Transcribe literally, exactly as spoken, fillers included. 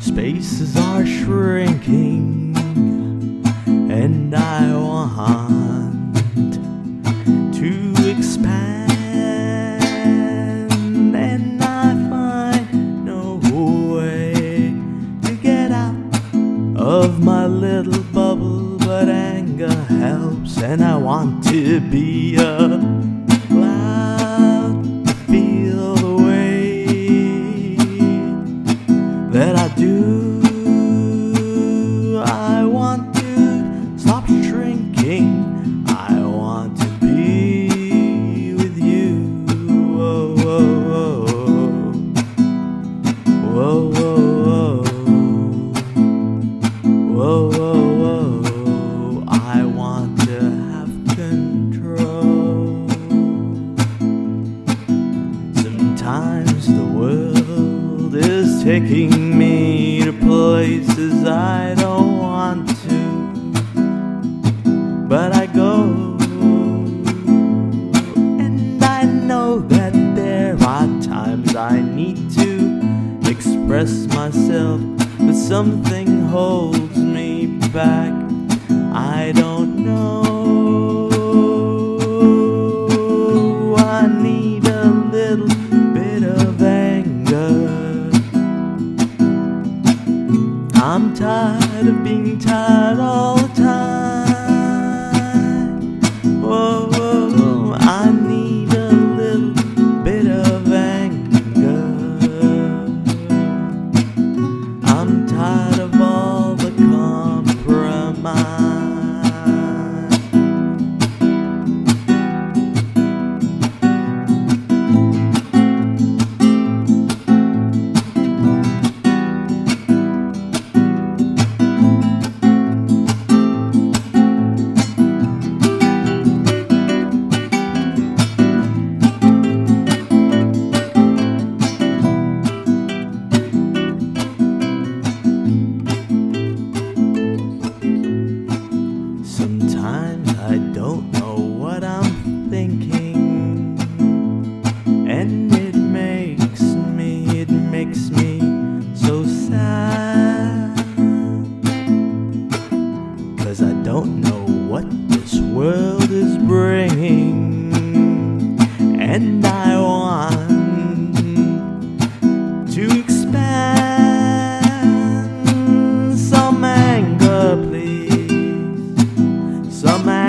Spaces are shrinking, and I want to expand, and I find no way to get out of my little bubble, but anger helps, and I want to be a that I do. I want to stop shrinking. I want to be with you. Whoa, whoa, whoa. Whoa, whoa, whoa. Whoa, whoa, whoa. I want to have control. Sometimes the world is taking me to places I don't want to, but I go, and I know that there are times I need to express myself, but something holds me back. I don't know. I need a little bit of anger. I'm tired of being tired all the time. Whoa, whoa, I need a little bit of anger. I'm tired of all the thinking, and it makes me, it makes me so sad, 'cause I don't know what this world is bringing, and I want to expand. Some anger, please. Some anger.